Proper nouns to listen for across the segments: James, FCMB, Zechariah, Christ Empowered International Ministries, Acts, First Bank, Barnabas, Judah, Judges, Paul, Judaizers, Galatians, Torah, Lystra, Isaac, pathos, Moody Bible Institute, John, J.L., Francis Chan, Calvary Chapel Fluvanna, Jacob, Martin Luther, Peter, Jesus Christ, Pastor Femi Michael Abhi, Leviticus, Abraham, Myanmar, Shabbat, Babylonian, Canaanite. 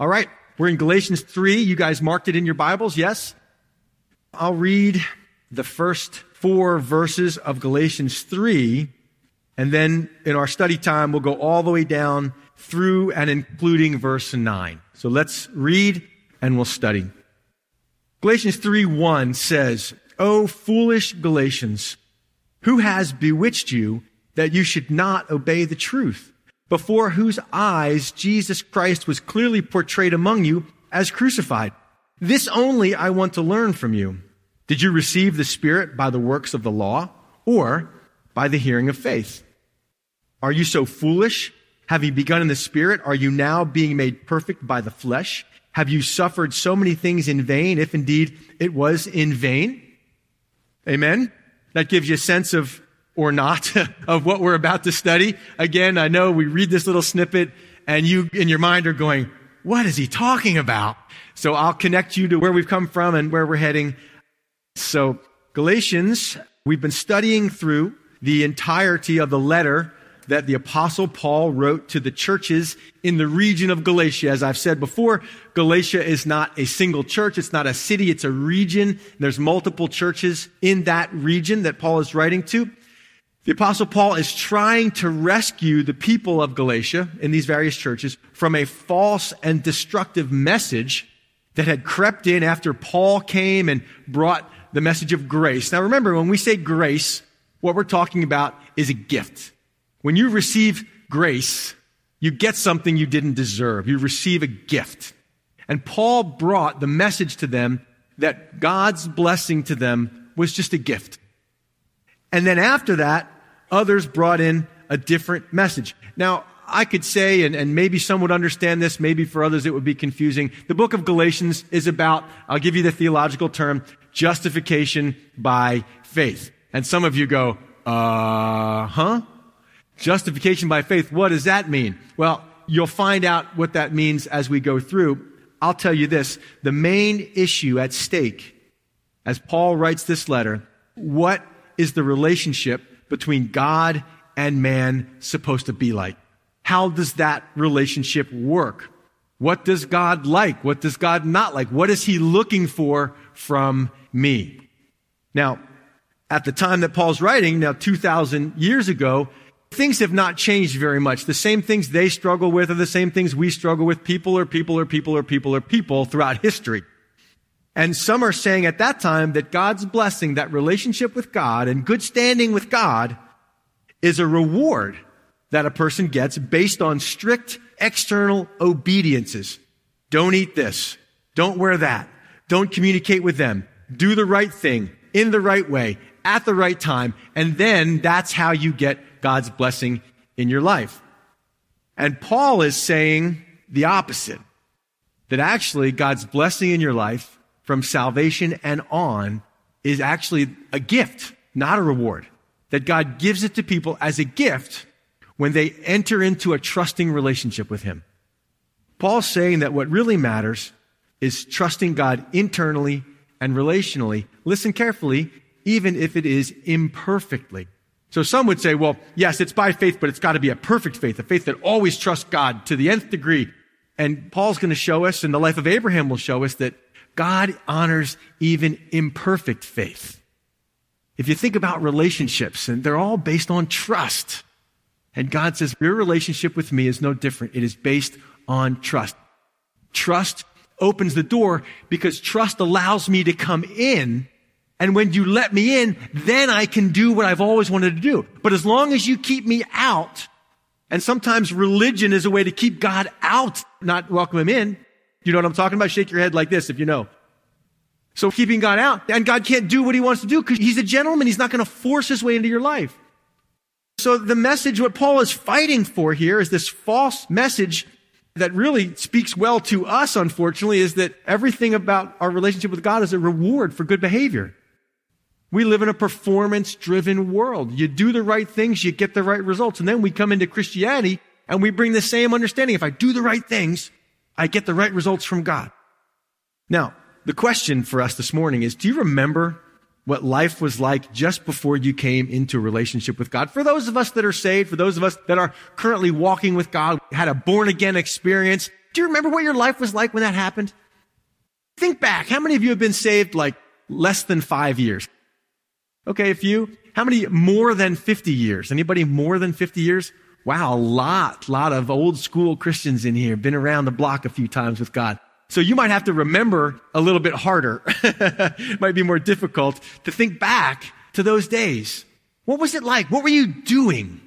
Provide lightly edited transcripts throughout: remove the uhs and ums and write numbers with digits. All right, we're in Galatians 3. You guys marked it in your Bibles, yes? I'll read the first 4 verses of Galatians 3, and then in our study time, we'll go all the way down through and including verse 9. So let's read and we'll study. Galatians 3:1 says, "O foolish Galatians, who has bewitched you that you should not obey the truth, before whose eyes Jesus Christ was clearly portrayed among you as crucified? This only I want to learn from you. Did you receive the Spirit by the works of the law or by the hearing of faith? Are you so foolish? Have you begun in the Spirit? Are you now being made perfect by the flesh? Have you suffered so many things in vain, if indeed it was in vain?" Amen. That gives you a sense of, or not, of what we're about to study. Again, I know we read this little snippet and you in your mind are going, what is he talking about? So I'll connect you to where we've come from and where we're heading. So Galatians, we've been studying through the entirety of the letter that the Apostle Paul wrote to the churches in the region of Galatia. As I've said before, Galatia is not a single church. It's not a city. It's a region. There's multiple churches in that region that Paul is writing to. The Apostle Paul is trying to rescue the people of Galatia in these various churches from a false and destructive message that had crept in after Paul came and brought the message of grace. Now remember, when we say grace, what we're talking about is a gift. When you receive grace, you get something you didn't deserve. You receive a gift. And Paul brought the message to them that God's blessing to them was just a gift. And then after that, others brought in a different message. Now, I could say, and maybe some would understand this, maybe for others it would be confusing. The book of Galatians is about, I'll give you the theological term, justification by faith. And some of you go, Justification by faith, what does that mean? Well, you'll find out what that means as we go through. I'll tell you this, the main issue at stake, as Paul writes this letter, what is the relationship between God and man supposed to be like? How does that relationship work? What does God like? What does God not like? What is he looking for from me? Now, at the time that Paul's writing, now 2,000 years ago, things have not changed very much. The same things they struggle with are the same things we struggle with. People throughout history. And some are saying at that time that God's blessing, that relationship with God and good standing with God, is a reward that a person gets based on strict external obediences. Don't eat this. Don't wear that. Don't communicate with them. Do the right thing in the right way at the right time. And then that's how you get God's blessing in your life. And Paul is saying the opposite, that actually God's blessing in your life from salvation and on is actually a gift, not a reward, that God gives it to people as a gift when they enter into a trusting relationship with him. Paul's saying that what really matters is trusting God internally and relationally. Listen carefully, even if it is imperfectly. So some would say, well, yes, it's by faith, but it's got to be a perfect faith, a faith that always trusts God to the nth degree. And Paul's going to show us, and the life of Abraham will show us, that God honors even imperfect faith. If you think about relationships, and they're all based on trust, and God says, your relationship with me is no different. It is based on trust. Trust opens the door because trust allows me to come in. And when you let me in, then I can do what I've always wanted to do. But as long as you keep me out, and sometimes religion is a way to keep God out, not welcome him in. You know what I'm talking about? Shake your head like this if you know. So keeping God out, and God can't do what he wants to do because he's a gentleman. He's not going to force his way into your life. So the message, what Paul is fighting for here is this false message that really speaks well to us, unfortunately, is that everything about our relationship with God is a reward for good behavior. We live in a performance-driven world. You do the right things, you get the right results. And then we come into Christianity and we bring the same understanding. If I do the right things, I get the right results from God. Now, the question for us this morning is, do you remember what life was like just before you came into a relationship with God? For those of us that are saved, for those of us that are currently walking with God, had a born-again experience, Do you remember what your life was like when that happened? Think back. How many of you have been saved like less than 5 years? Okay, a few. How many more than 50 years? Anybody more than 50 years? Wow, a lot of old school Christians in here. Been around the block a few times with God. So you might have to remember a little bit harder. Might be more difficult to think back to those days. What was it like? What were you doing?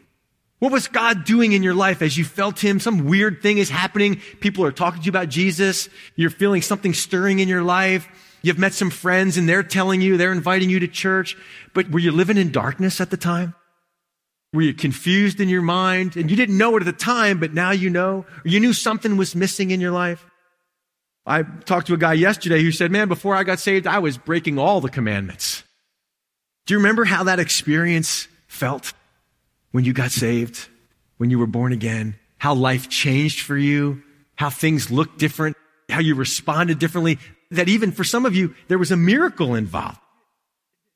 What was God doing in your life as you felt Him? Some weird thing is happening. People are talking to you about Jesus. You're feeling something stirring in your life. You've met some friends and they're telling you, they're inviting you to church. But were you living in darkness at the time? Were you confused in your mind? And you didn't know it at the time, but now you know. Or you knew something was missing in your life. I talked to a guy yesterday who said, man, before I got saved, I was breaking all the commandments. Do you remember how that experience felt when you got saved, when you were born again? How life changed for you, how things looked different, how you responded differently, that even for some of you, there was a miracle involved.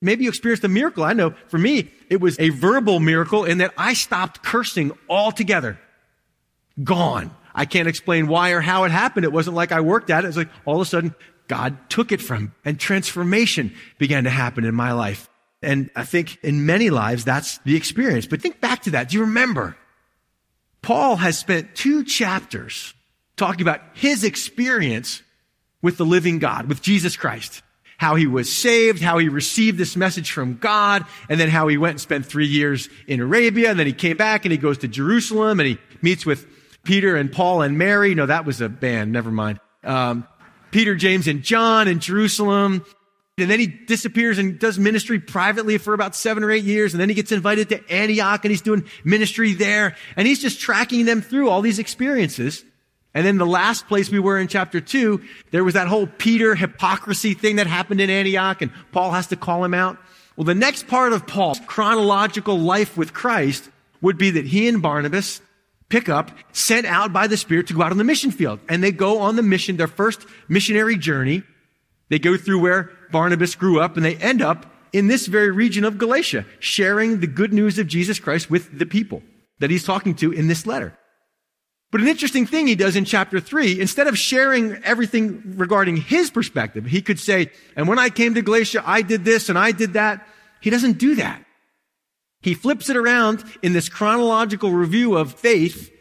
Maybe you experienced a miracle. I know for me, it was a verbal miracle in that I stopped cursing altogether. Gone. I can't explain why or how it happened. It wasn't like I worked at it. It was like all of a sudden God took it from me and transformation began to happen in my life. And I think in many lives, that's the experience. But think back to that. Do you remember? Paul has spent 2 chapters talking about his experience with the living God, with Jesus Christ, how he was saved, how he received this message from God, and then how he went and spent 3 years in Arabia, and then he came back and he goes to Jerusalem and he meets with Peter and Paul and Mary. No, that was a band. Never mind. Peter, James, and John in Jerusalem. And then he disappears and does ministry privately for about 7 or 8 years. And then he gets invited to Antioch and he's doing ministry there. And he's just tracking them through all these experiences. And then the last place we were in chapter 2, there was that whole Peter hypocrisy thing that happened in Antioch and Paul has to call him out. Well, the next part of Paul's chronological life with Christ would be that he and Barnabas pick up, sent out by the Spirit to go out on the mission field. And they go on the mission, their first missionary journey. They go through where Barnabas grew up and they end up in this very region of Galatia, sharing the good news of Jesus Christ with the people that he's talking to in this letter. But an interesting thing he does in chapter 3, instead of sharing everything regarding his perspective, he could say, and when I came to Galatia, I did this and I did that. He doesn't do that. He flips it around in this chronological review of faith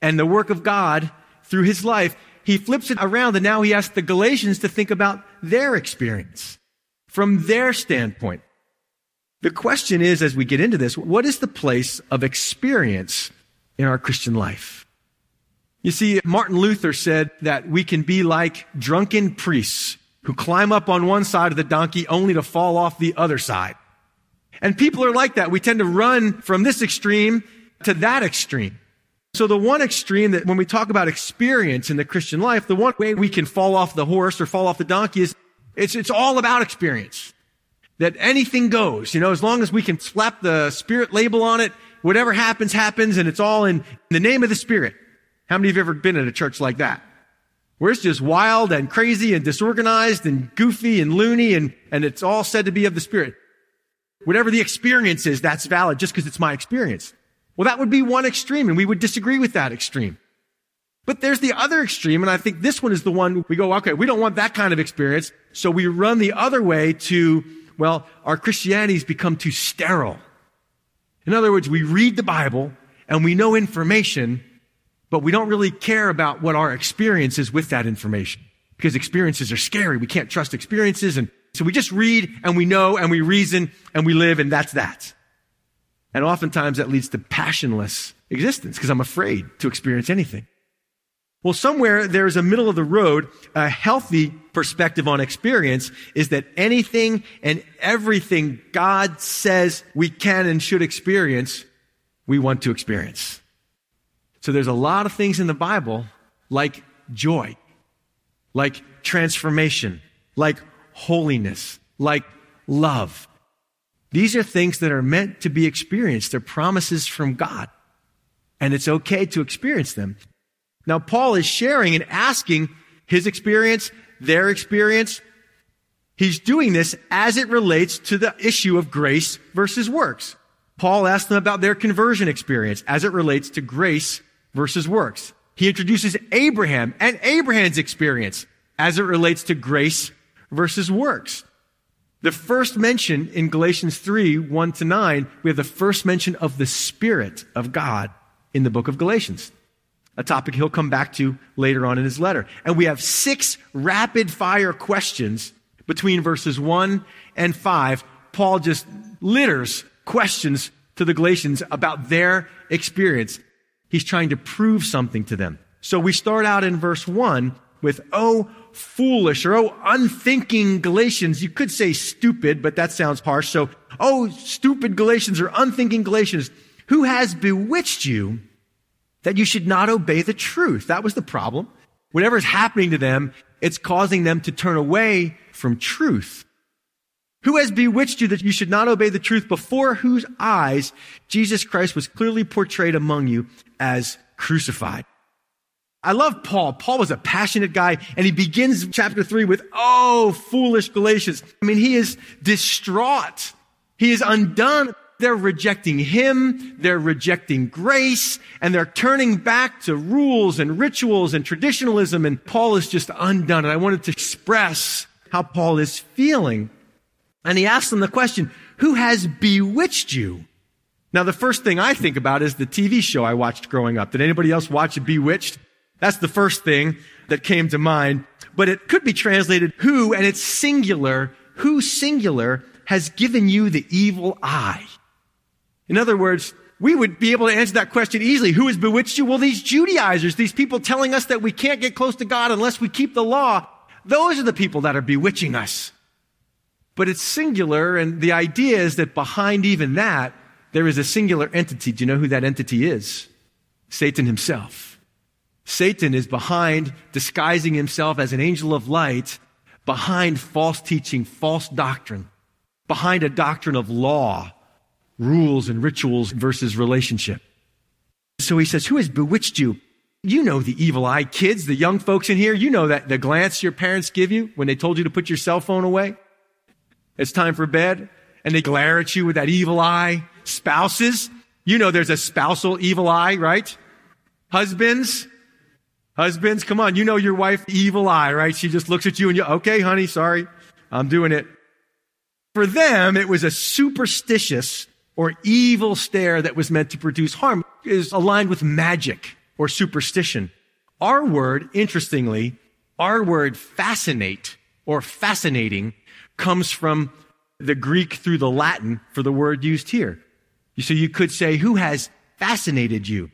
and the work of God through his life. He flips it around and now he asks the Galatians to think about their experience from their standpoint. The question is, as we get into this, what is the place of experience in our Christian life? You see, Martin Luther said that we can be like drunken priests who climb up on one side of the donkey only to fall off the other side. And people are like that. We tend to run from this extreme to that extreme. So the one extreme that when we talk about experience in the Christian life, the one way we can fall off the horse or fall off the donkey is it's all about experience. That anything goes, as long as we can slap the Spirit label on it, whatever happens, happens, and it's all in the name of the Spirit. How many of you have ever been at a church like that? Where it's just wild and crazy and disorganized and goofy and loony and it's all said to be of the Spirit. Whatever the experience is, that's valid just because it's my experience. Well, that would be one extreme, and we would disagree with that extreme. But there's the other extreme, and I think this one is the one we go, okay, we don't want that kind of experience, so we run the other way to, well, our Christianity's become too sterile. In other words, we read the Bible, and we know information, but we don't really care about what our experience is with that information, because experiences are scary. We can't trust experiences, and so we just read and we know and we reason and we live and that's that. And oftentimes that leads to passionless existence because I'm afraid to experience anything. Well, somewhere there is a middle of the road. A healthy perspective on experience is that anything and everything God says we can and should experience, we want to experience. So there's a lot of things in the Bible like joy, like transformation, like holiness, like love. These are things that are meant to be experienced. They're promises from God. And it's okay to experience them. Now, Paul is sharing and asking his experience, their experience. He's doing this as it relates to the issue of grace versus works. Paul asked them about their conversion experience as it relates to grace versus works. he introduces Abraham and Abraham's experience as it relates to grace versus works. The first mention in Galatians 3, 1 to 9, we have the first mention of the Spirit of God in the book of Galatians, a topic he'll come back to later on in his letter. And we have 6 rapid-fire questions between verses 1 and 5. Paul just litters questions to the Galatians about their experience. He's trying to prove something to them. So we start out in verse 1 with, "Oh, foolish," or "Oh, unthinking Galatians." You could say stupid, but that sounds harsh. So, "Oh, stupid Galatians," or "unthinking Galatians, who has bewitched you that you should not obey the truth?" That was the problem. Whatever is happening to them, it's causing them to turn away from truth. "Who has bewitched you that you should not obey the truth, before whose eyes Jesus Christ was clearly portrayed among you as crucified?" I love Paul. Paul was a passionate guy, and he begins chapter 3 with, "Oh, foolish Galatians." I mean, he is distraught. He is undone. They're rejecting him, they're rejecting grace, and they're turning back to rules and rituals and traditionalism, and Paul is just undone. And I wanted to express how Paul is feeling. And he asks them the question, "Who has bewitched you?" Now, the first thing I think about is the TV show I watched growing up. Did anybody else watch Bewitched? That's the first thing that came to mind. But it could be translated "who," and it's singular. "Who," singular, "has given you the evil eye?" In other words, we would be able to answer that question easily. Who has bewitched you? Well, these Judaizers, these people telling us that we can't get close to God unless we keep the law, those are the people that are bewitching us. But it's singular, and the idea is that behind even that, there is a singular entity. Do you know who that entity is? Satan himself. Satan is behind, disguising himself as an angel of light, behind false teaching, false doctrine, behind a doctrine of law, rules and rituals versus relationship. So he says, "Who has bewitched you?" You know the evil eye, kids, the young folks in here. You know that the glance your parents give you when they told you to put your cell phone away. It's time for bed, and they glare at you with that evil eye. Spouses, you know there's a spousal evil eye, right? Husbands, come on, you know your wife, evil eye, right? She just looks at you and you, "Okay, honey, sorry, I'm doing it." For them, it was a superstitious or evil stare that was meant to produce harm. It is aligned with magic or superstition. Our word, interestingly, fascinate or fascinating, comes from the Greek through the Latin for the word used here. So you could say, "Who has fascinated you?"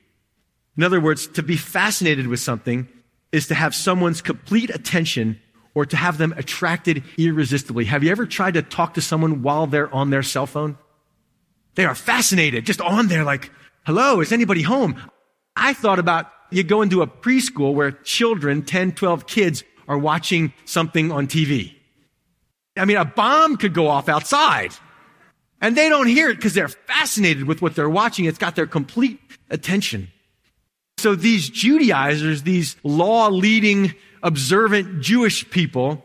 In other words, to be fascinated with something is to have someone's complete attention or to have them attracted irresistibly. Have you ever tried to talk to someone while they're on their cell phone? They are fascinated, just on there like, "Hello, is anybody home?" I thought about you go into a preschool where children, 10, 12 kids, are watching something on TV. I mean, a bomb could go off outside, and they don't hear it because they're fascinated with what they're watching. It's got their complete attention. So these Judaizers, these law-leading, observant Jewish people,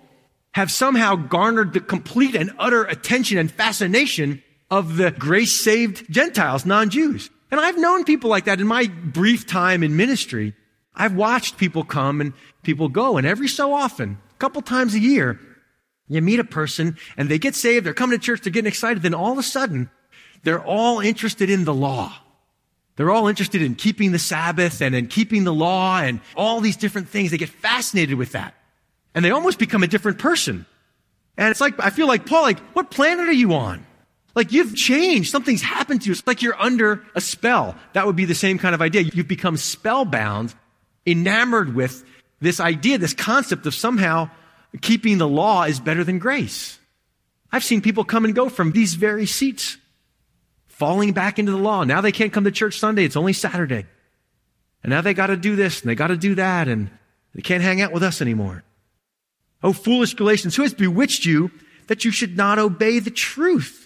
have somehow garnered the complete and utter attention and fascination of the grace-saved Gentiles, non-Jews. And I've known people like that in my brief time in ministry. I've watched people come and people go, and every so often, a couple times a year, you meet a person, and they get saved, they're coming to church, they're getting excited, then all of a sudden, they're all interested in the law. They're all interested in keeping the Sabbath and in keeping the law and all these different things. They get fascinated with that, and they almost become a different person. And it's like, I feel like Paul, like, what planet are you on? Like, you've changed. Something's happened to you. It's like you're under a spell. That would be the same kind of idea. You've become spellbound, enamored with this idea, this concept of somehow keeping the law is better than grace. I've seen people come and go from these very seats, falling back into the law. Now they can't come to church Sunday. It's only Saturday. And now they got to do this and they got to do that, and they can't hang out with us anymore. "Oh, foolish Galatians, who has bewitched you that you should not obey the truth,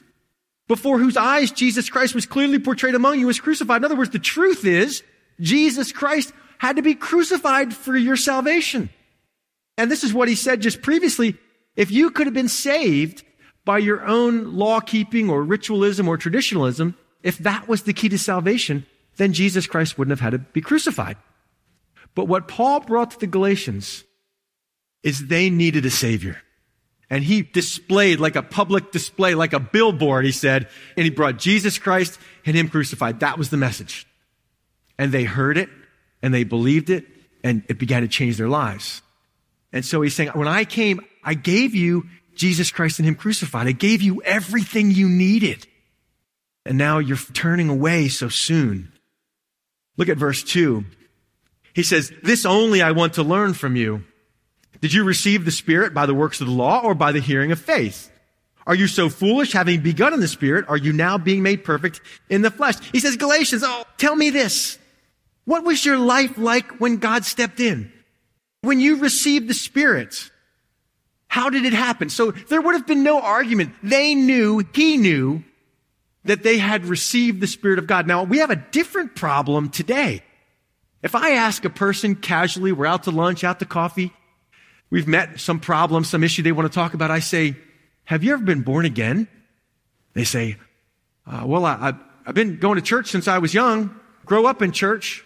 before whose eyes Jesus Christ was clearly portrayed among you as crucified?" In other words, the truth is Jesus Christ had to be crucified for your salvation. And this is what he said just previously. If you could have been saved by your own law-keeping or ritualism or traditionalism, if that was the key to salvation, then Jesus Christ wouldn't have had to be crucified. But what Paul brought to the Galatians is they needed a Savior. And he displayed like a public display, like a billboard, he said, and he brought Jesus Christ and him crucified. That was the message. And they heard it, and they believed it, and it began to change their lives. And so he's saying, when I came, I gave you Jesus Christ and him crucified. I gave you everything you needed. And now you're turning away so soon. Look at verse 2. He says, this only I want to learn from you. Did you receive the Spirit by the works of the law or by the hearing of faith? Are you so foolish, having begun in the Spirit, are you now being made perfect in the flesh? He says, Galatians, tell me this. What was your life like when God stepped in? When you received the Spirit, how did it happen? So there would have been no argument. They knew, he knew, that they had received the Spirit of God. Now, we have a different problem today. If I ask a person casually, we're out to lunch, out to coffee, we've met some problem, some issue they want to talk about. I say, have you ever been born again? They say, well, I've been going to church since I was young, grow up in church.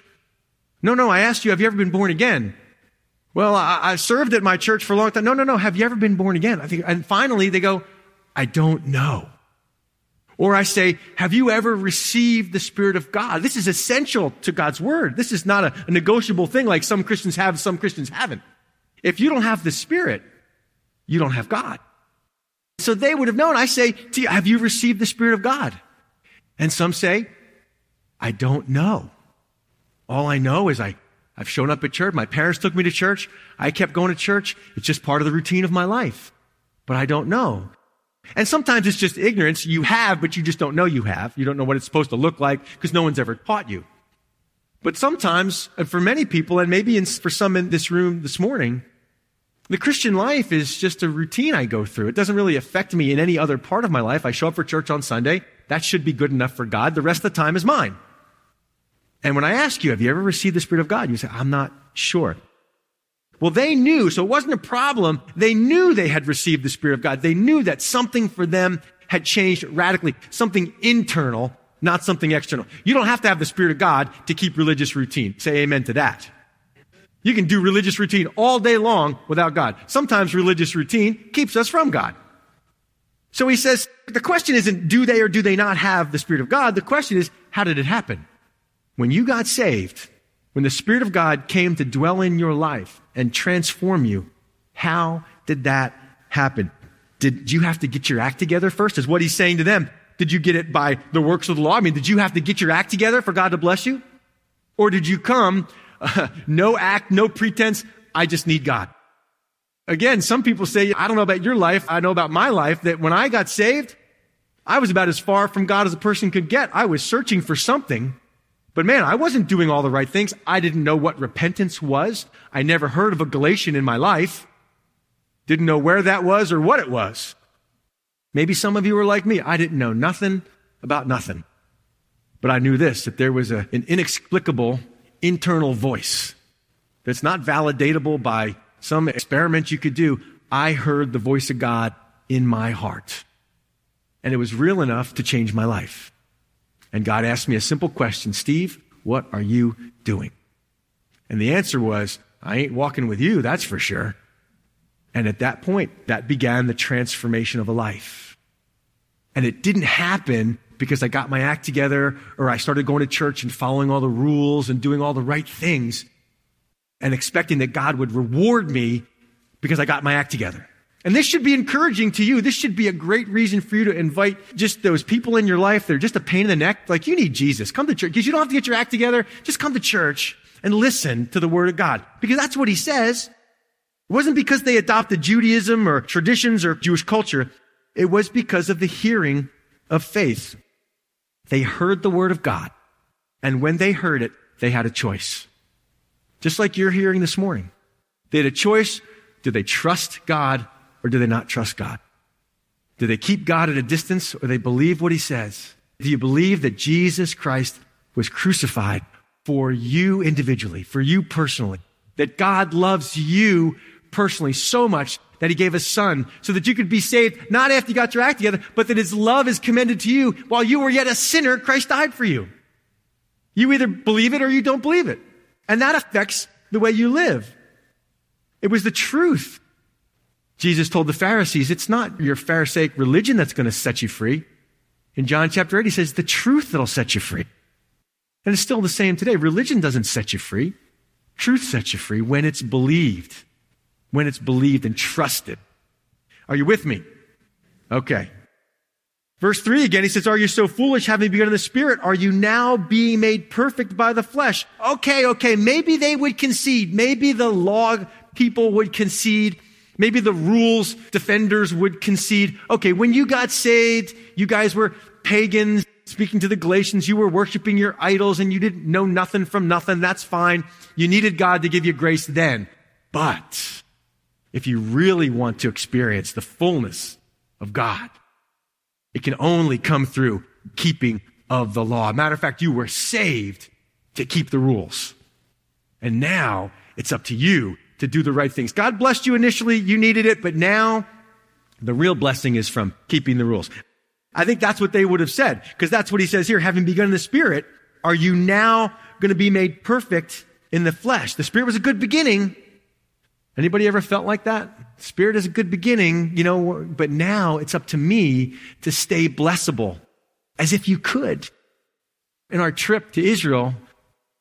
No, I asked you, have you ever been born again? Well, I served at my church for a long time. No, have you ever been born again? And finally they go, I don't know. Or I say, have you ever received the Spirit of God? This is essential to God's Word. This is not a negotiable thing like some Christians have, some Christians haven't. If you don't have the Spirit, you don't have God. So they would have known. I say, to you, have you received the Spirit of God? And some say, I don't know. All I know is I've shown up at church. My parents took me to church. I kept going to church. It's just part of the routine of my life. But I don't know. And sometimes it's just ignorance. You have, but you just don't know you have. You don't know what it's supposed to look like because no one's ever taught you. But sometimes, and for many people, and maybe for some in this room this morning, the Christian life is just a routine I go through. It doesn't really affect me in any other part of my life. I show up for church on Sunday. That should be good enough for God. The rest of the time is mine. And when I ask you, have you ever received the Spirit of God? You say, I'm not sure. Well, they knew, so it wasn't a problem. They knew they had received the Spirit of God. They knew that something for them had changed radically, something internal, not something external. You don't have to have the Spirit of God to keep religious routine. Say amen to that. You can do religious routine all day long without God. Sometimes religious routine keeps us from God. So he says, the question isn't do they or do they not have the Spirit of God? The question is, how did it happen? When you got saved, when the Spirit of God came to dwell in your life and transform you, how did that happen? Did you have to get your act together first? Is what he's saying to them. Did you get it by the works of the law? I mean, did you have to get your act together for God to bless you? Or did you come, no act, no pretense, I just need God? Again, some people say, I don't know about your life, I know about my life, that when I got saved, I was about as far from God as a person could get. I was searching for something, but man, I wasn't doing all the right things. I didn't know what repentance was. I never heard of a Galatian in my life. Didn't know where that was or what it was. Maybe some of you were like me. I didn't know nothing about nothing. But I knew this, that there was an inexplicable internal voice that's not validatable by some experiment you could do. I heard the voice of God in my heart. And it was real enough to change my life. And God asked me a simple question, Steve, what are you doing? And the answer was, I ain't walking with you, that's for sure. And at that point, that began the transformation of a life. And it didn't happen because I got my act together or I started going to church and following all the rules and doing all the right things and expecting that God would reward me because I got my act together. And this should be encouraging to you. This should be a great reason for you to invite just those people in your life that are just a pain in the neck. Like, you need Jesus. Come to church because you don't have to get your act together. Just come to church and listen to the Word of God because that's what he says. It wasn't because they adopted Judaism or traditions or Jewish culture. It was because of the hearing of faith. They heard the Word of God. And when they heard it, they had a choice. Just like you're hearing this morning. They had a choice. Do they trust God or do they not trust God? Do they keep God at a distance or they believe what he says? Do you believe that Jesus Christ was crucified for you individually, for you personally? That God loves you personally so much that he gave his son so that you could be saved, not after you got your act together, but that his love is commended to you. While you were yet a sinner, Christ died for you. You either believe it or you don't believe it. And that affects the way you live. It was the truth. Jesus told the Pharisees, it's not your Pharisaic religion that's going to set you free. In John chapter 8, he says, the truth that'll set you free. And it's still the same today. Religion doesn't set you free. Truth sets you free when it's believed. When it's believed and trusted. Are you with me? Okay. Verse 3 again, he says, are you so foolish, having begun in the Spirit? Are you now being made perfect by the flesh? Okay, maybe they would concede. Maybe the law people would concede. Maybe the rules defenders would concede. Okay, when you got saved, you guys were pagans. Speaking to the Galatians, you were worshiping your idols and you didn't know nothing from nothing. That's fine. You needed God to give you grace then. But if you really want to experience the fullness of God, it can only come through keeping of the law. Matter of fact, you were saved to keep the rules. And now it's up to you to do the right things. God blessed you initially. You needed it. But now the real blessing is from keeping the rules. I think that's what they would have said, because that's what he says here. Having begun in the Spirit, are you now going to be made perfect in the flesh? The Spirit was a good beginning. Anybody ever felt like that? Spirit is a good beginning, you know, but now it's up to me to stay blessable, as if you could. In our trip to Israel,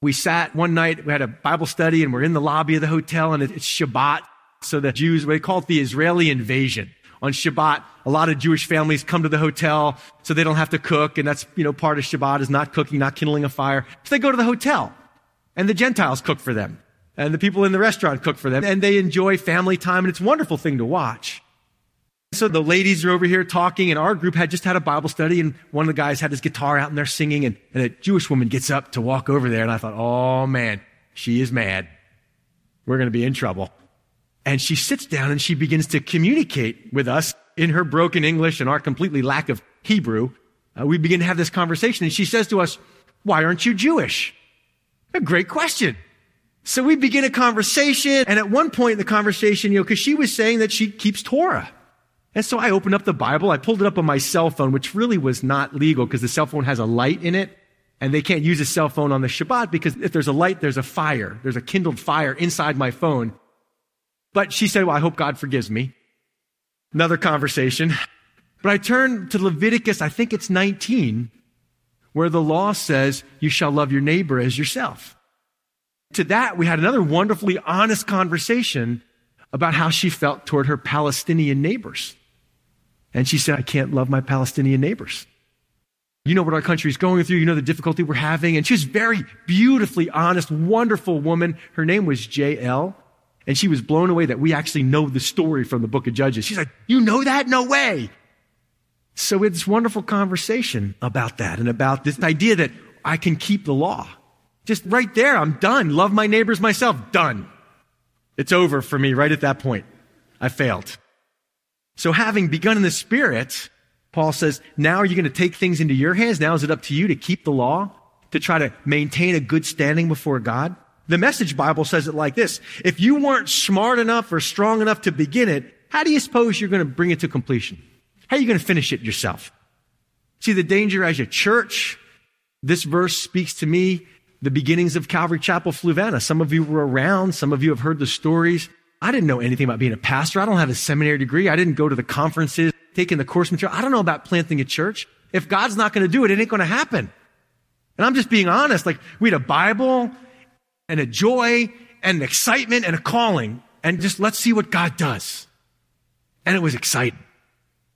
we sat one night, we had a Bible study, and we're in the lobby of the hotel, and it's Shabbat. So the Jews, they call it the Israeli invasion. On Shabbat, a lot of Jewish families come to the hotel so they don't have to cook, and that's, you know, part of Shabbat is not cooking, not kindling a fire. So they go to the hotel, and the Gentiles cook for them. And the people in the restaurant cook for them, and they enjoy family time, and it's a wonderful thing to watch. So the ladies are over here talking, and our group had just had a Bible study, and one of the guys had his guitar out, and they're singing, and a Jewish woman gets up to walk over there, and I thought, oh man, she is mad. We're going to be in trouble. And she sits down, and she begins to communicate with us in her broken English and our completely lack of Hebrew. We begin to have this conversation, and she says to us, why aren't you Jewish? A great question. So we begin a conversation, and at one point in the conversation, you know, because she was saying that she keeps Torah. And so I opened up the Bible, I pulled it up on my cell phone, which really was not legal because the cell phone has a light in it, and they can't use a cell phone on the Shabbat because if there's a light, there's a fire. There's a kindled fire inside my phone. But she said, well, I hope God forgives me. Another conversation. But I turned to Leviticus, I think it's 19, where the law says, you shall love your neighbor as yourself. To that, we had another wonderfully honest conversation about how she felt toward her Palestinian neighbors. And she said, I can't love my Palestinian neighbors. You know what our country is going through. You know the difficulty we're having. And she was very beautifully honest, wonderful woman. Her name was J.L. And she was blown away that we actually know the story from the book of Judges. She's like, you know that? No way. So we had this wonderful conversation about that and about this idea that I can keep the law. Just right there, I'm done. Love my neighbors myself, done. It's over for me right at that point. I failed. So having begun in the Spirit, Paul says, now are you going to take things into your hands? Now is it up to you to keep the law, to try to maintain a good standing before God? The Message Bible says it like this. If you weren't smart enough or strong enough to begin it, how do you suppose you're going to bring it to completion? How are you going to finish it yourself? See, the danger as a church, this verse speaks to me. The beginnings of Calvary Chapel Fluvanna. Some of you were around. Some of you have heard the stories. I didn't know anything about being a pastor. I don't have a seminary degree. I didn't go to the conferences, taking the course material. I don't know about planting a church. If God's not going to do it, it ain't going to happen. And I'm just being honest. Like, we had a Bible and a joy and an excitement and a calling. And just let's see what God does. And it was exciting.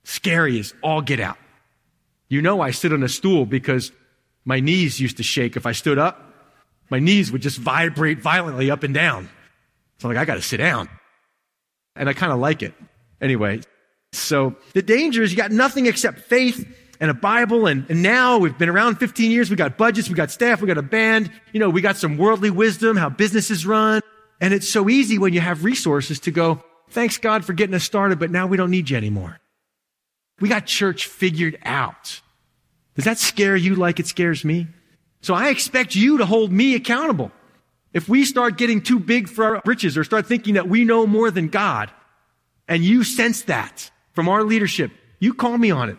Scary as all get out. You know, I sit on a stool because my knees used to shake if I stood up. My knees would just vibrate violently up and down. So I'm like, I got to sit down. And I kind of like it. Anyway, so the danger is you got nothing except faith and a Bible. And now we've been around 15 years. We got budgets. We got staff. We got a band. You know, we got some worldly wisdom, how businesses run. And it's so easy when you have resources to go, thanks God for getting us started, but now we don't need you anymore. We got church figured out. Does that scare you like it scares me? So I expect you to hold me accountable. If we start getting too big for our riches or start thinking that we know more than God, and you sense that from our leadership, you call me on it.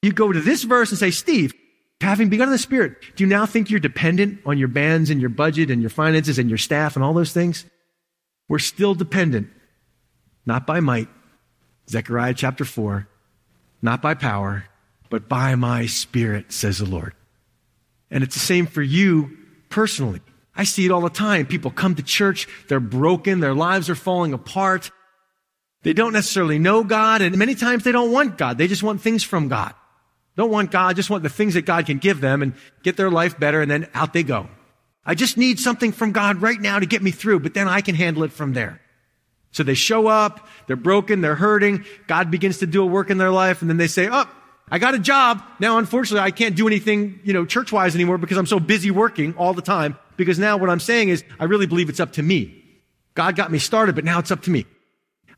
You go to this verse and say, Steve, Having begun the Spirit, do you now think you're dependent on your bands and your budget and your finances and your staff and all those things? We're still dependent, not by might, Zechariah chapter 4, not by power, but by my Spirit, says the Lord. And it's the same for you personally. I see it all the time. People come to church, they're broken, their lives are falling apart. They don't necessarily know God, and many times they don't want God. They just want things from God. Don't want God, just want the things that God can give them and get their life better, and then out they go. I just need something from God right now to get me through, but then I can handle it from there. So they show up, they're broken, they're hurting. God begins to do a work in their life, and then they say, oh, I got a job. Now, unfortunately, I can't do anything, church-wise anymore because I'm so busy working all the time. Because now what I'm saying is, I really believe it's up to me. God got me started, but now it's up to me.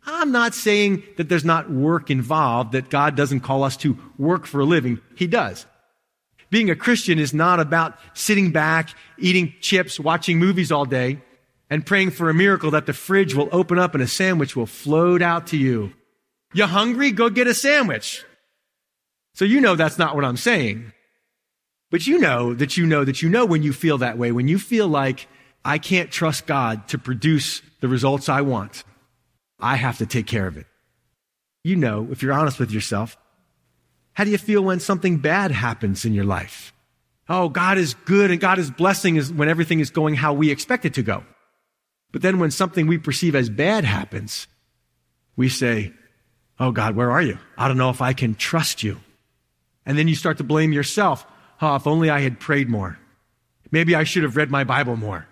I'm not saying that there's not work involved, that God doesn't call us to work for a living. He does. Being a Christian is not about sitting back, eating chips, watching movies all day, and praying for a miracle that the fridge will open up and a sandwich will float out to you. You hungry? Go get a sandwich. So that's not what I'm saying. But you know when you feel that way, when you feel like I can't trust God to produce the results I want. I have to take care of it. If you're honest with yourself, how do you feel when something bad happens in your life? Oh, God is good and God is blessing is when everything is going how we expect it to go. But then when something we perceive as bad happens, we say, oh, God, where are you? I don't know if I can trust you. And then you start to blame yourself. Oh, if only I had prayed more. Maybe I should have read my Bible more.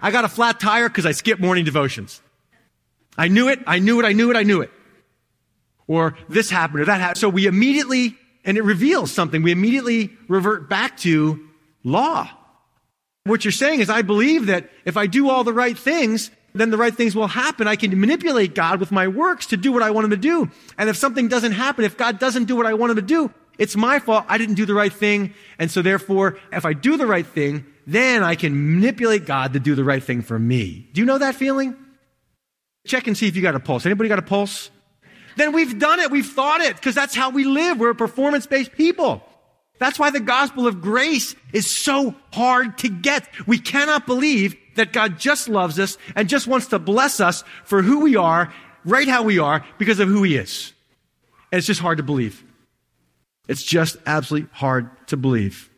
I got a flat tire because I skipped morning devotions. I knew it. Or this happened or that happened. So we immediately, and it reveals something, we immediately revert back to law. What you're saying is, I believe that if I do all the right things, then the right things will happen. I can manipulate God with my works to do what I want him to do. And if something doesn't happen, if God doesn't do what I want him to do, it's my fault. I didn't do the right thing. And so therefore, if I do the right thing, then I can manipulate God to do the right thing for me. Do you know that feeling? Check and see if you got a pulse. Anybody got a pulse? Then we've done it. We've thought it because that's how we live. We're a performance-based people. That's why the gospel of grace is so hard to get. We cannot believe that God just loves us and just wants to bless us for who we are, right how we are, because of who he is. And it's just hard to believe. It's just absolutely hard to believe.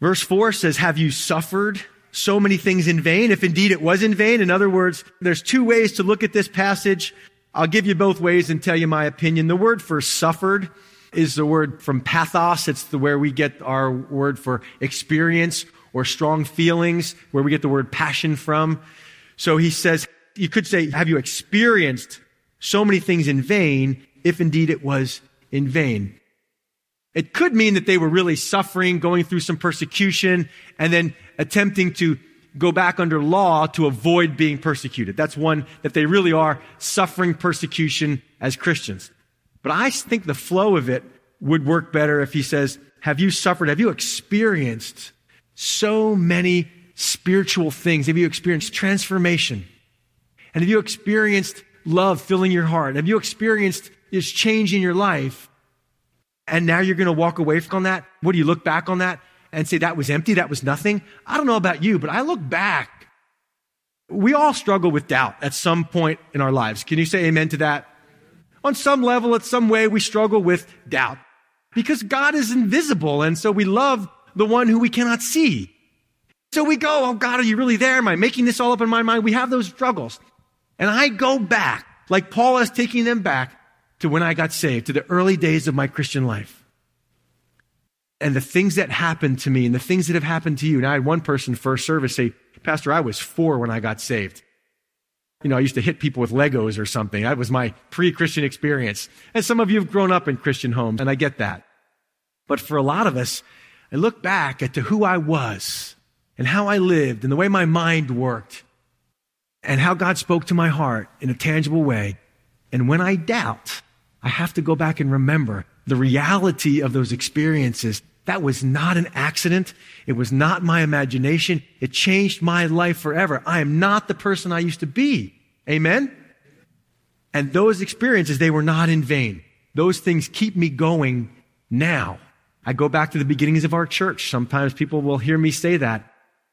Verse 4 says, have you suffered so many things in vain, if indeed it was in vain? In other words, there's two ways to look at this passage. I'll give you both ways and tell you my opinion. The word for suffered is the word from pathos. It's where we get our word for experience or strong feelings, where we get the word passion from. So he says, you could say, have you experienced so many things in vain, if indeed it was in vain? It could mean that they were really suffering, going through some persecution, and then attempting to go back under law to avoid being persecuted. That's one, that they really are suffering persecution as Christians. But I think the flow of it would work better if he says, have you suffered? Have you experienced so many spiritual things? Have you experienced transformation? And have you experienced love filling your heart? Have you experienced this change in your life? And now you're going to walk away from that? What do you look back on that and say that was empty, that was nothing? I don't know about you, but I look back. We all struggle with doubt at some point in our lives. Can you say amen to that? On some level, at some way, we struggle with doubt because God is invisible. And so we love the one who we cannot see. So we go, oh God, are you really there? Am I making this all up in my mind? We have those struggles. And I go back, like Paul is taking them back, to when I got saved, to the early days of my Christian life. And the things that happened to me and the things that have happened to you. And I had one person first service say, Pastor, I was 4 when I got saved. I used to hit people with Legos or something. That was my pre-Christian experience. And some of you have grown up in Christian homes, and I get that. But for a lot of us, I look back at to who I was and how I lived and the way my mind worked and how God spoke to my heart in a tangible way. And when I doubt, I have to go back and remember the reality of those experiences. That was not an accident. It was not my imagination. It changed my life forever. I am not the person I used to be. Amen? And those experiences, they were not in vain. Those things keep me going now. I go back to the beginnings of our church. Sometimes people will hear me say that.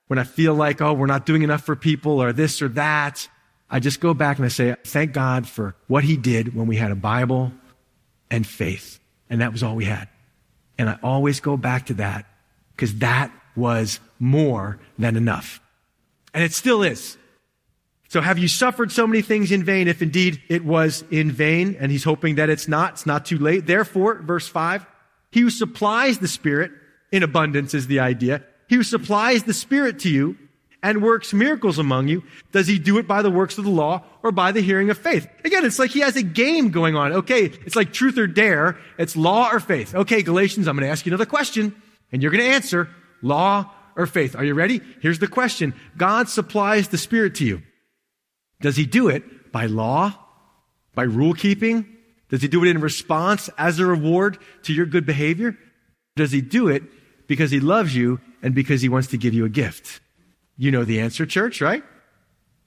When I feel like, oh, we're not doing enough for people or this or that, I just go back and I say, thank God for what he did when we had a Bible and faith. And that was all we had. And I always go back to that because that was more than enough. And it still is. So have you suffered so many things in vain, if indeed it was in vain? And he's hoping that it's not too late. Therefore, verse 5, he who supplies the Spirit in abundance is the idea. He who supplies the Spirit to you and works miracles among you, does he do it by the works of the law or by the hearing of faith? Again, it's like he has a game going on. Okay, it's like truth or dare. It's law or faith. Okay, Galatians, I'm going to ask you another question, and you're going to answer law or faith. Are you ready? Here's the question. God supplies the Spirit to you. Does he do it by law, by rule keeping? Does he do it in response as a reward to your good behavior? Does he do it because he loves you and because he wants to give you a gift? You know the answer, church, right?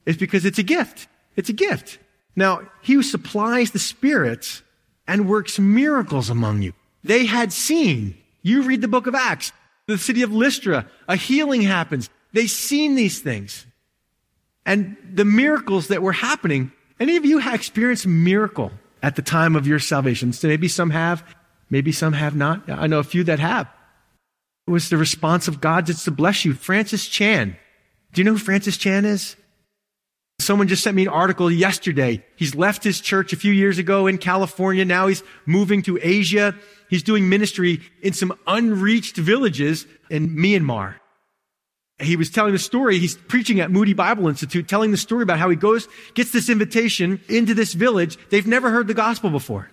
It's because it's a gift. It's a gift. Now, he who supplies the Spirit and works miracles among you. They had seen. You read the book of Acts, the city of Lystra, a healing happens. They've seen these things. And the miracles that were happening, any of you have experienced miracle at the time of your salvation? So maybe some have not. I know a few that have. It was the response of God just to bless you. Francis Chan. Do you know who Francis Chan is? Someone just sent me an article yesterday. He's left his church a few years ago in California. Now he's moving to Asia. He's doing ministry in some unreached villages in Myanmar. He was telling the story. He's preaching at Moody Bible Institute, telling the story about how he goes, gets this invitation into this village. They've never heard the gospel before.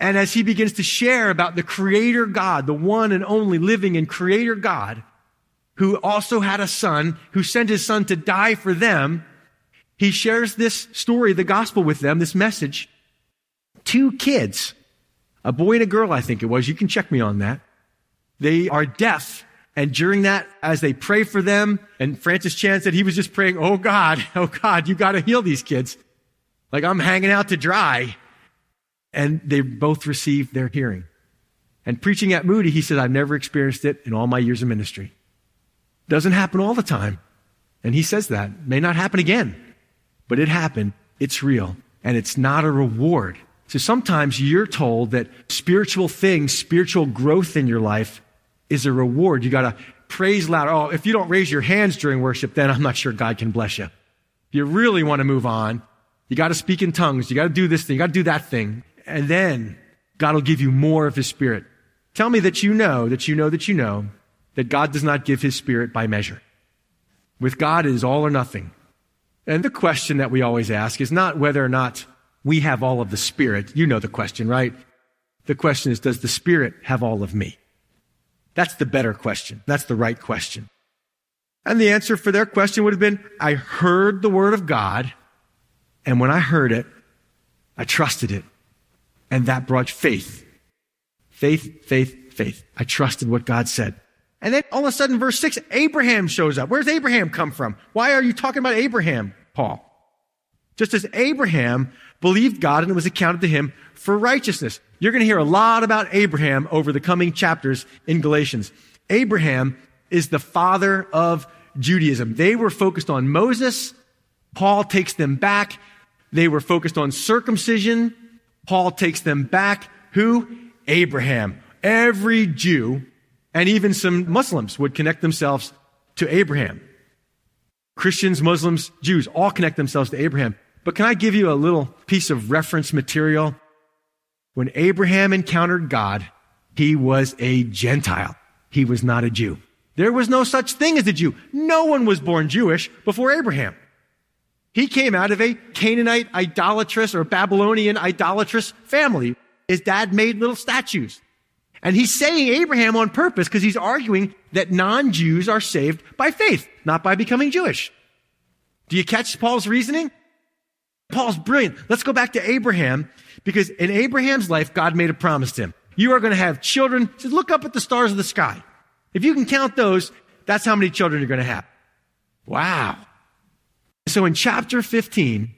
And as he begins to share about the Creator God, the one and only living and Creator God, who also had a son, who sent his son to die for them, he shares this story, the gospel with them, this message. 2 kids, a boy and a girl, I think it was. You can check me on that. They are deaf. And during that, as they pray for them, and Francis Chan said he was just praying, oh God, you got to heal these kids. Like I'm hanging out to dry. And they both received their hearing. And preaching at Moody, he said, I've never experienced it in all my years of ministry. Doesn't happen all the time. And he says that. May not happen again. But it happened. It's real. And it's not a reward. So sometimes you're told that spiritual things, spiritual growth in your life is a reward. You got to praise louder. Oh, if you don't raise your hands during worship, then I'm not sure God can bless you. If you really want to move on, you got to speak in tongues. You got to do this thing. You got to do that thing. And then God will give you more of his Spirit. Tell me that you know that God does not give his Spirit by measure. With God, it is all or nothing. And the question that we always ask is not whether or not we have all of the Spirit. You know the question, right? The question is, does the Spirit have all of me? That's the better question. That's the right question. And the answer for their question would have been, I heard the word of God. And when I heard it, I trusted it. And that brought faith. Faith, faith, faith. I trusted what God said. And then all of a sudden, verse 6, Abraham shows up. Where's Abraham come from? Why are you talking about Abraham, Paul? Just as Abraham believed God and it was accounted to him for righteousness. You're going to hear a lot about Abraham over the coming chapters in Galatians. Abraham is the father of Judaism. They were focused on Moses. Paul takes them back. They were focused on circumcision. Paul takes them back. Who? Abraham. Every Jew and even some Muslims would connect themselves to Abraham. Christians, Muslims, Jews all connect themselves to Abraham. But can I give you a little piece of reference material? When Abraham encountered God, he was a Gentile. He was not a Jew. There was no such thing as a Jew. No one was born Jewish before Abraham. He came out of a Canaanite idolatrous or Babylonian idolatrous family. His dad made little statues. And he's saying Abraham on purpose because he's arguing that non-Jews are saved by faith, not by becoming Jewish. Do you catch Paul's reasoning? Paul's brilliant. Let's go back to Abraham because in Abraham's life, God made a promise to him. You are going to have children. He says, look up at the stars of the sky. If you can count those, that's how many children you're going to have. Wow. So in chapter 15,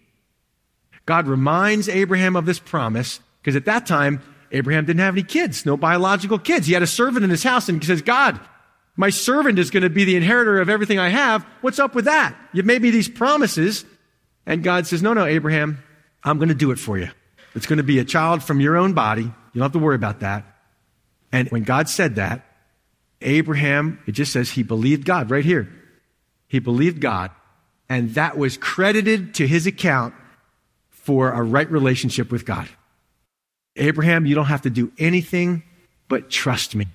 God reminds Abraham of this promise because at that time, Abraham didn't have any kids, no biological kids. He had a servant in his house, and he says, God, my servant is going to be the inheritor of everything I have. What's up with that? You've made me these promises. And God says, no, Abraham, I'm going to do it for you. It's going to be a child from your own body. You don't have to worry about that. And when God said that, Abraham, it just says he believed God right here. He believed God, and that was credited to his account for a right relationship with God. Abraham, you don't have to do anything but trust me.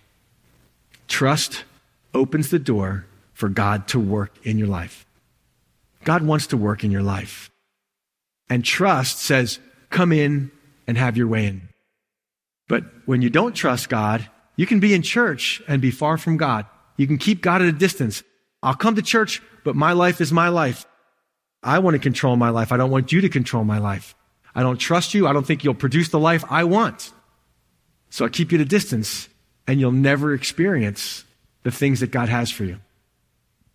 Trust opens the door for God to work in your life. God wants to work in your life. And trust says, come in and have your way in. But when you don't trust God, you can be in church and be far from God. You can keep God at a distance. I'll come to church, but my life is my life. I want to control my life. I don't want you to control my life. I don't trust you. I don't think you'll produce the life I want. So I keep you at a distance, and you'll never experience the things that God has for you.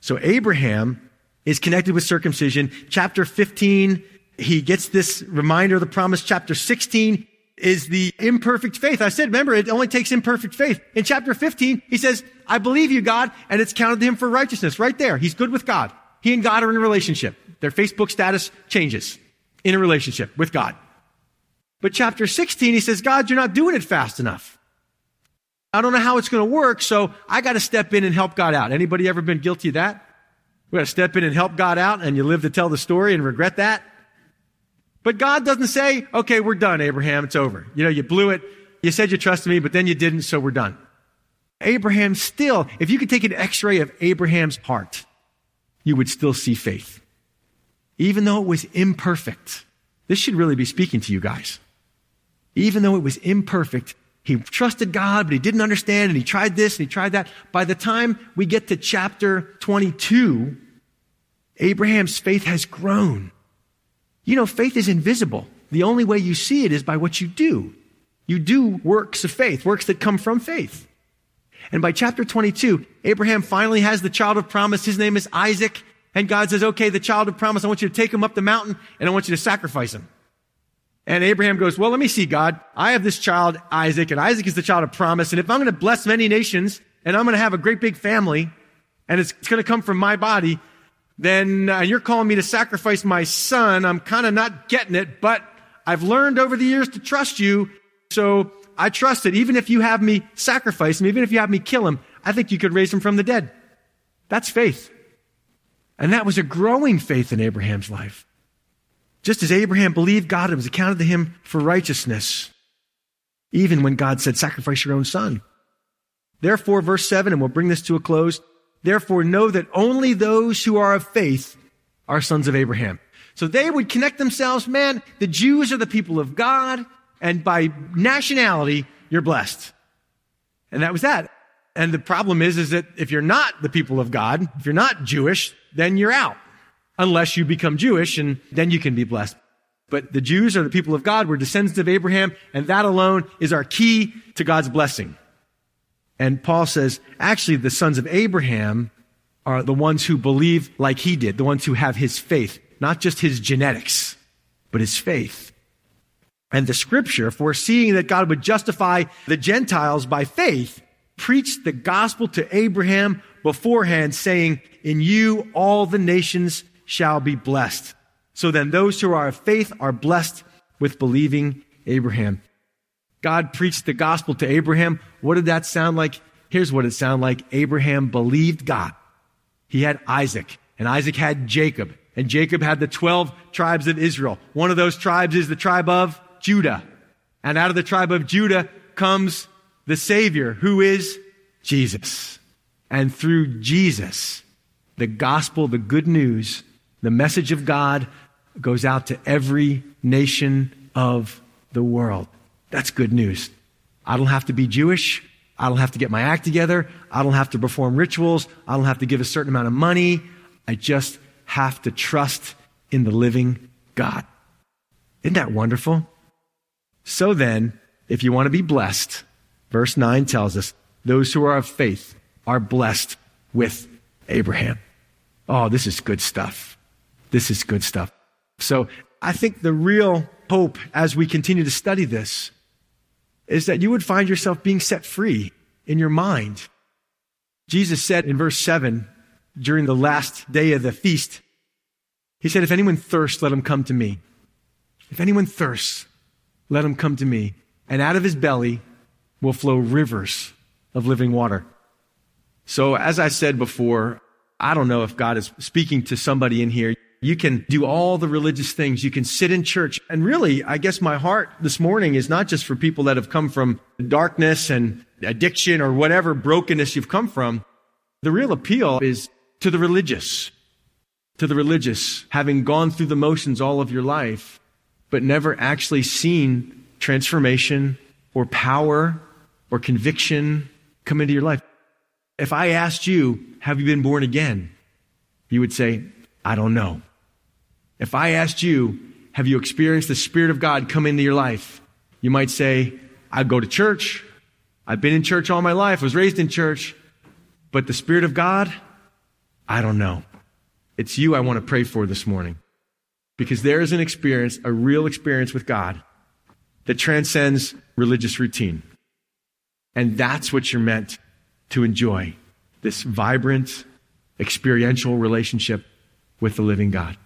So Abraham is connected with circumcision. Chapter 15, he gets this reminder of the promise. Chapter 16 is the imperfect faith. I said, remember, it only takes imperfect faith. In chapter 15, he says, I believe you, God, and it's counted to him for righteousness. Right there. He's good with God. He and God are in a relationship. Their Facebook status changes. In a relationship with God. But chapter 16, he says, God, you're not doing it fast enough. I don't know how it's going to work, so I got to step in and help God out. Anybody ever been guilty of that? We got to step in and help God out, and you live to tell the story and regret that. But God doesn't say, okay, we're done, Abraham, it's over. You know, you blew it. You said you trusted me, but then you didn't, so we're done. Abraham still, if you could take an x-ray of Abraham's heart, you would still see faith. Even though it was imperfect, this should really be speaking to you guys. Even though it was imperfect, he trusted God, but he didn't understand, and he tried this and he tried that. By the time we get to chapter 22, Abraham's faith has grown. You know, faith is invisible. The only way you see it is by what you do. You do works of faith, works that come from faith. And by chapter 22, Abraham finally has the child of promise. His name is Isaac. And God says, okay, the child of promise, I want you to take him up the mountain and I want you to sacrifice him. And Abraham goes, well, let me see, God. I have this child, Isaac, and Isaac is the child of promise. And if I'm going to bless many nations and I'm going to have a great big family and it's going to come from my body, then you're calling me to sacrifice my son. I'm kind of not getting it, but I've learned over the years to trust you. So I trust it. Even if you have me sacrifice him, even if you have me kill him, I think you could raise him from the dead. That's faith. And that was a growing faith in Abraham's life. Just as Abraham believed God, it was accounted to him for righteousness, even when God said, sacrifice your own son. Therefore, verse 7, and we'll bring this to a close, therefore know that only those who are of faith are sons of Abraham. So they would connect themselves, man, the Jews are the people of God, and by nationality, you're blessed. And that was that. And the problem is that if you're not the people of God, if you're not Jewish, then you're out, unless you become Jewish, and then you can be blessed. But the Jews are the people of God. We're descendants of Abraham, and that alone is our key to God's blessing. And Paul says, actually, the sons of Abraham are the ones who believe like he did, the ones who have his faith, not just his genetics, but his faith. And the scripture, foreseeing that God would justify the Gentiles by faith, preached the gospel to Abraham beforehand, saying, in you all the nations shall be blessed. So then those who are of faith are blessed with believing Abraham. God preached the gospel to Abraham. What did that sound like? Here's what it sounded like. Abraham believed God. He had Isaac, and Isaac had Jacob, and Jacob had the 12 tribes of Israel. One of those tribes is the tribe of Judah. And out of the tribe of Judah comes the Savior, who is Jesus. And through Jesus, the gospel, the good news, the message of God goes out to every nation of the world. That's good news. I don't have to be Jewish. I don't have to get my act together. I don't have to perform rituals. I don't have to give a certain amount of money. I just have to trust in the living God. Isn't that wonderful? So then, if you want to be blessed, verse 9 tells us, those who are of faith are blessed with Abraham. Oh, this is good stuff. This is good stuff. So I think the real hope as we continue to study this is that you would find yourself being set free in your mind. Jesus said in verse 7, during the last day of the feast, he said, if anyone thirsts, let him come to me. If anyone thirsts, let him come to me. And out of his belly will flow rivers of living water. So as I said before, I don't know if God is speaking to somebody in here. You can do all the religious things. You can sit in church. And really, I guess my heart this morning is not just for people that have come from darkness and addiction or whatever brokenness you've come from. The real appeal is to the religious. To the religious, having gone through the motions all of your life, but never actually seen transformation or power or conviction come into your life. If I asked you, have you been born again? You would say, I don't know. If I asked you, have you experienced the Spirit of God come into your life? You might say, I go to church. I've been in church all my life. I was raised in church. But the Spirit of God, I don't know. It's you I want to pray for this morning. Because there is an experience, a real experience with God that transcends religious routine. And that's what you're meant to enjoy. This vibrant, experiential relationship with the living God.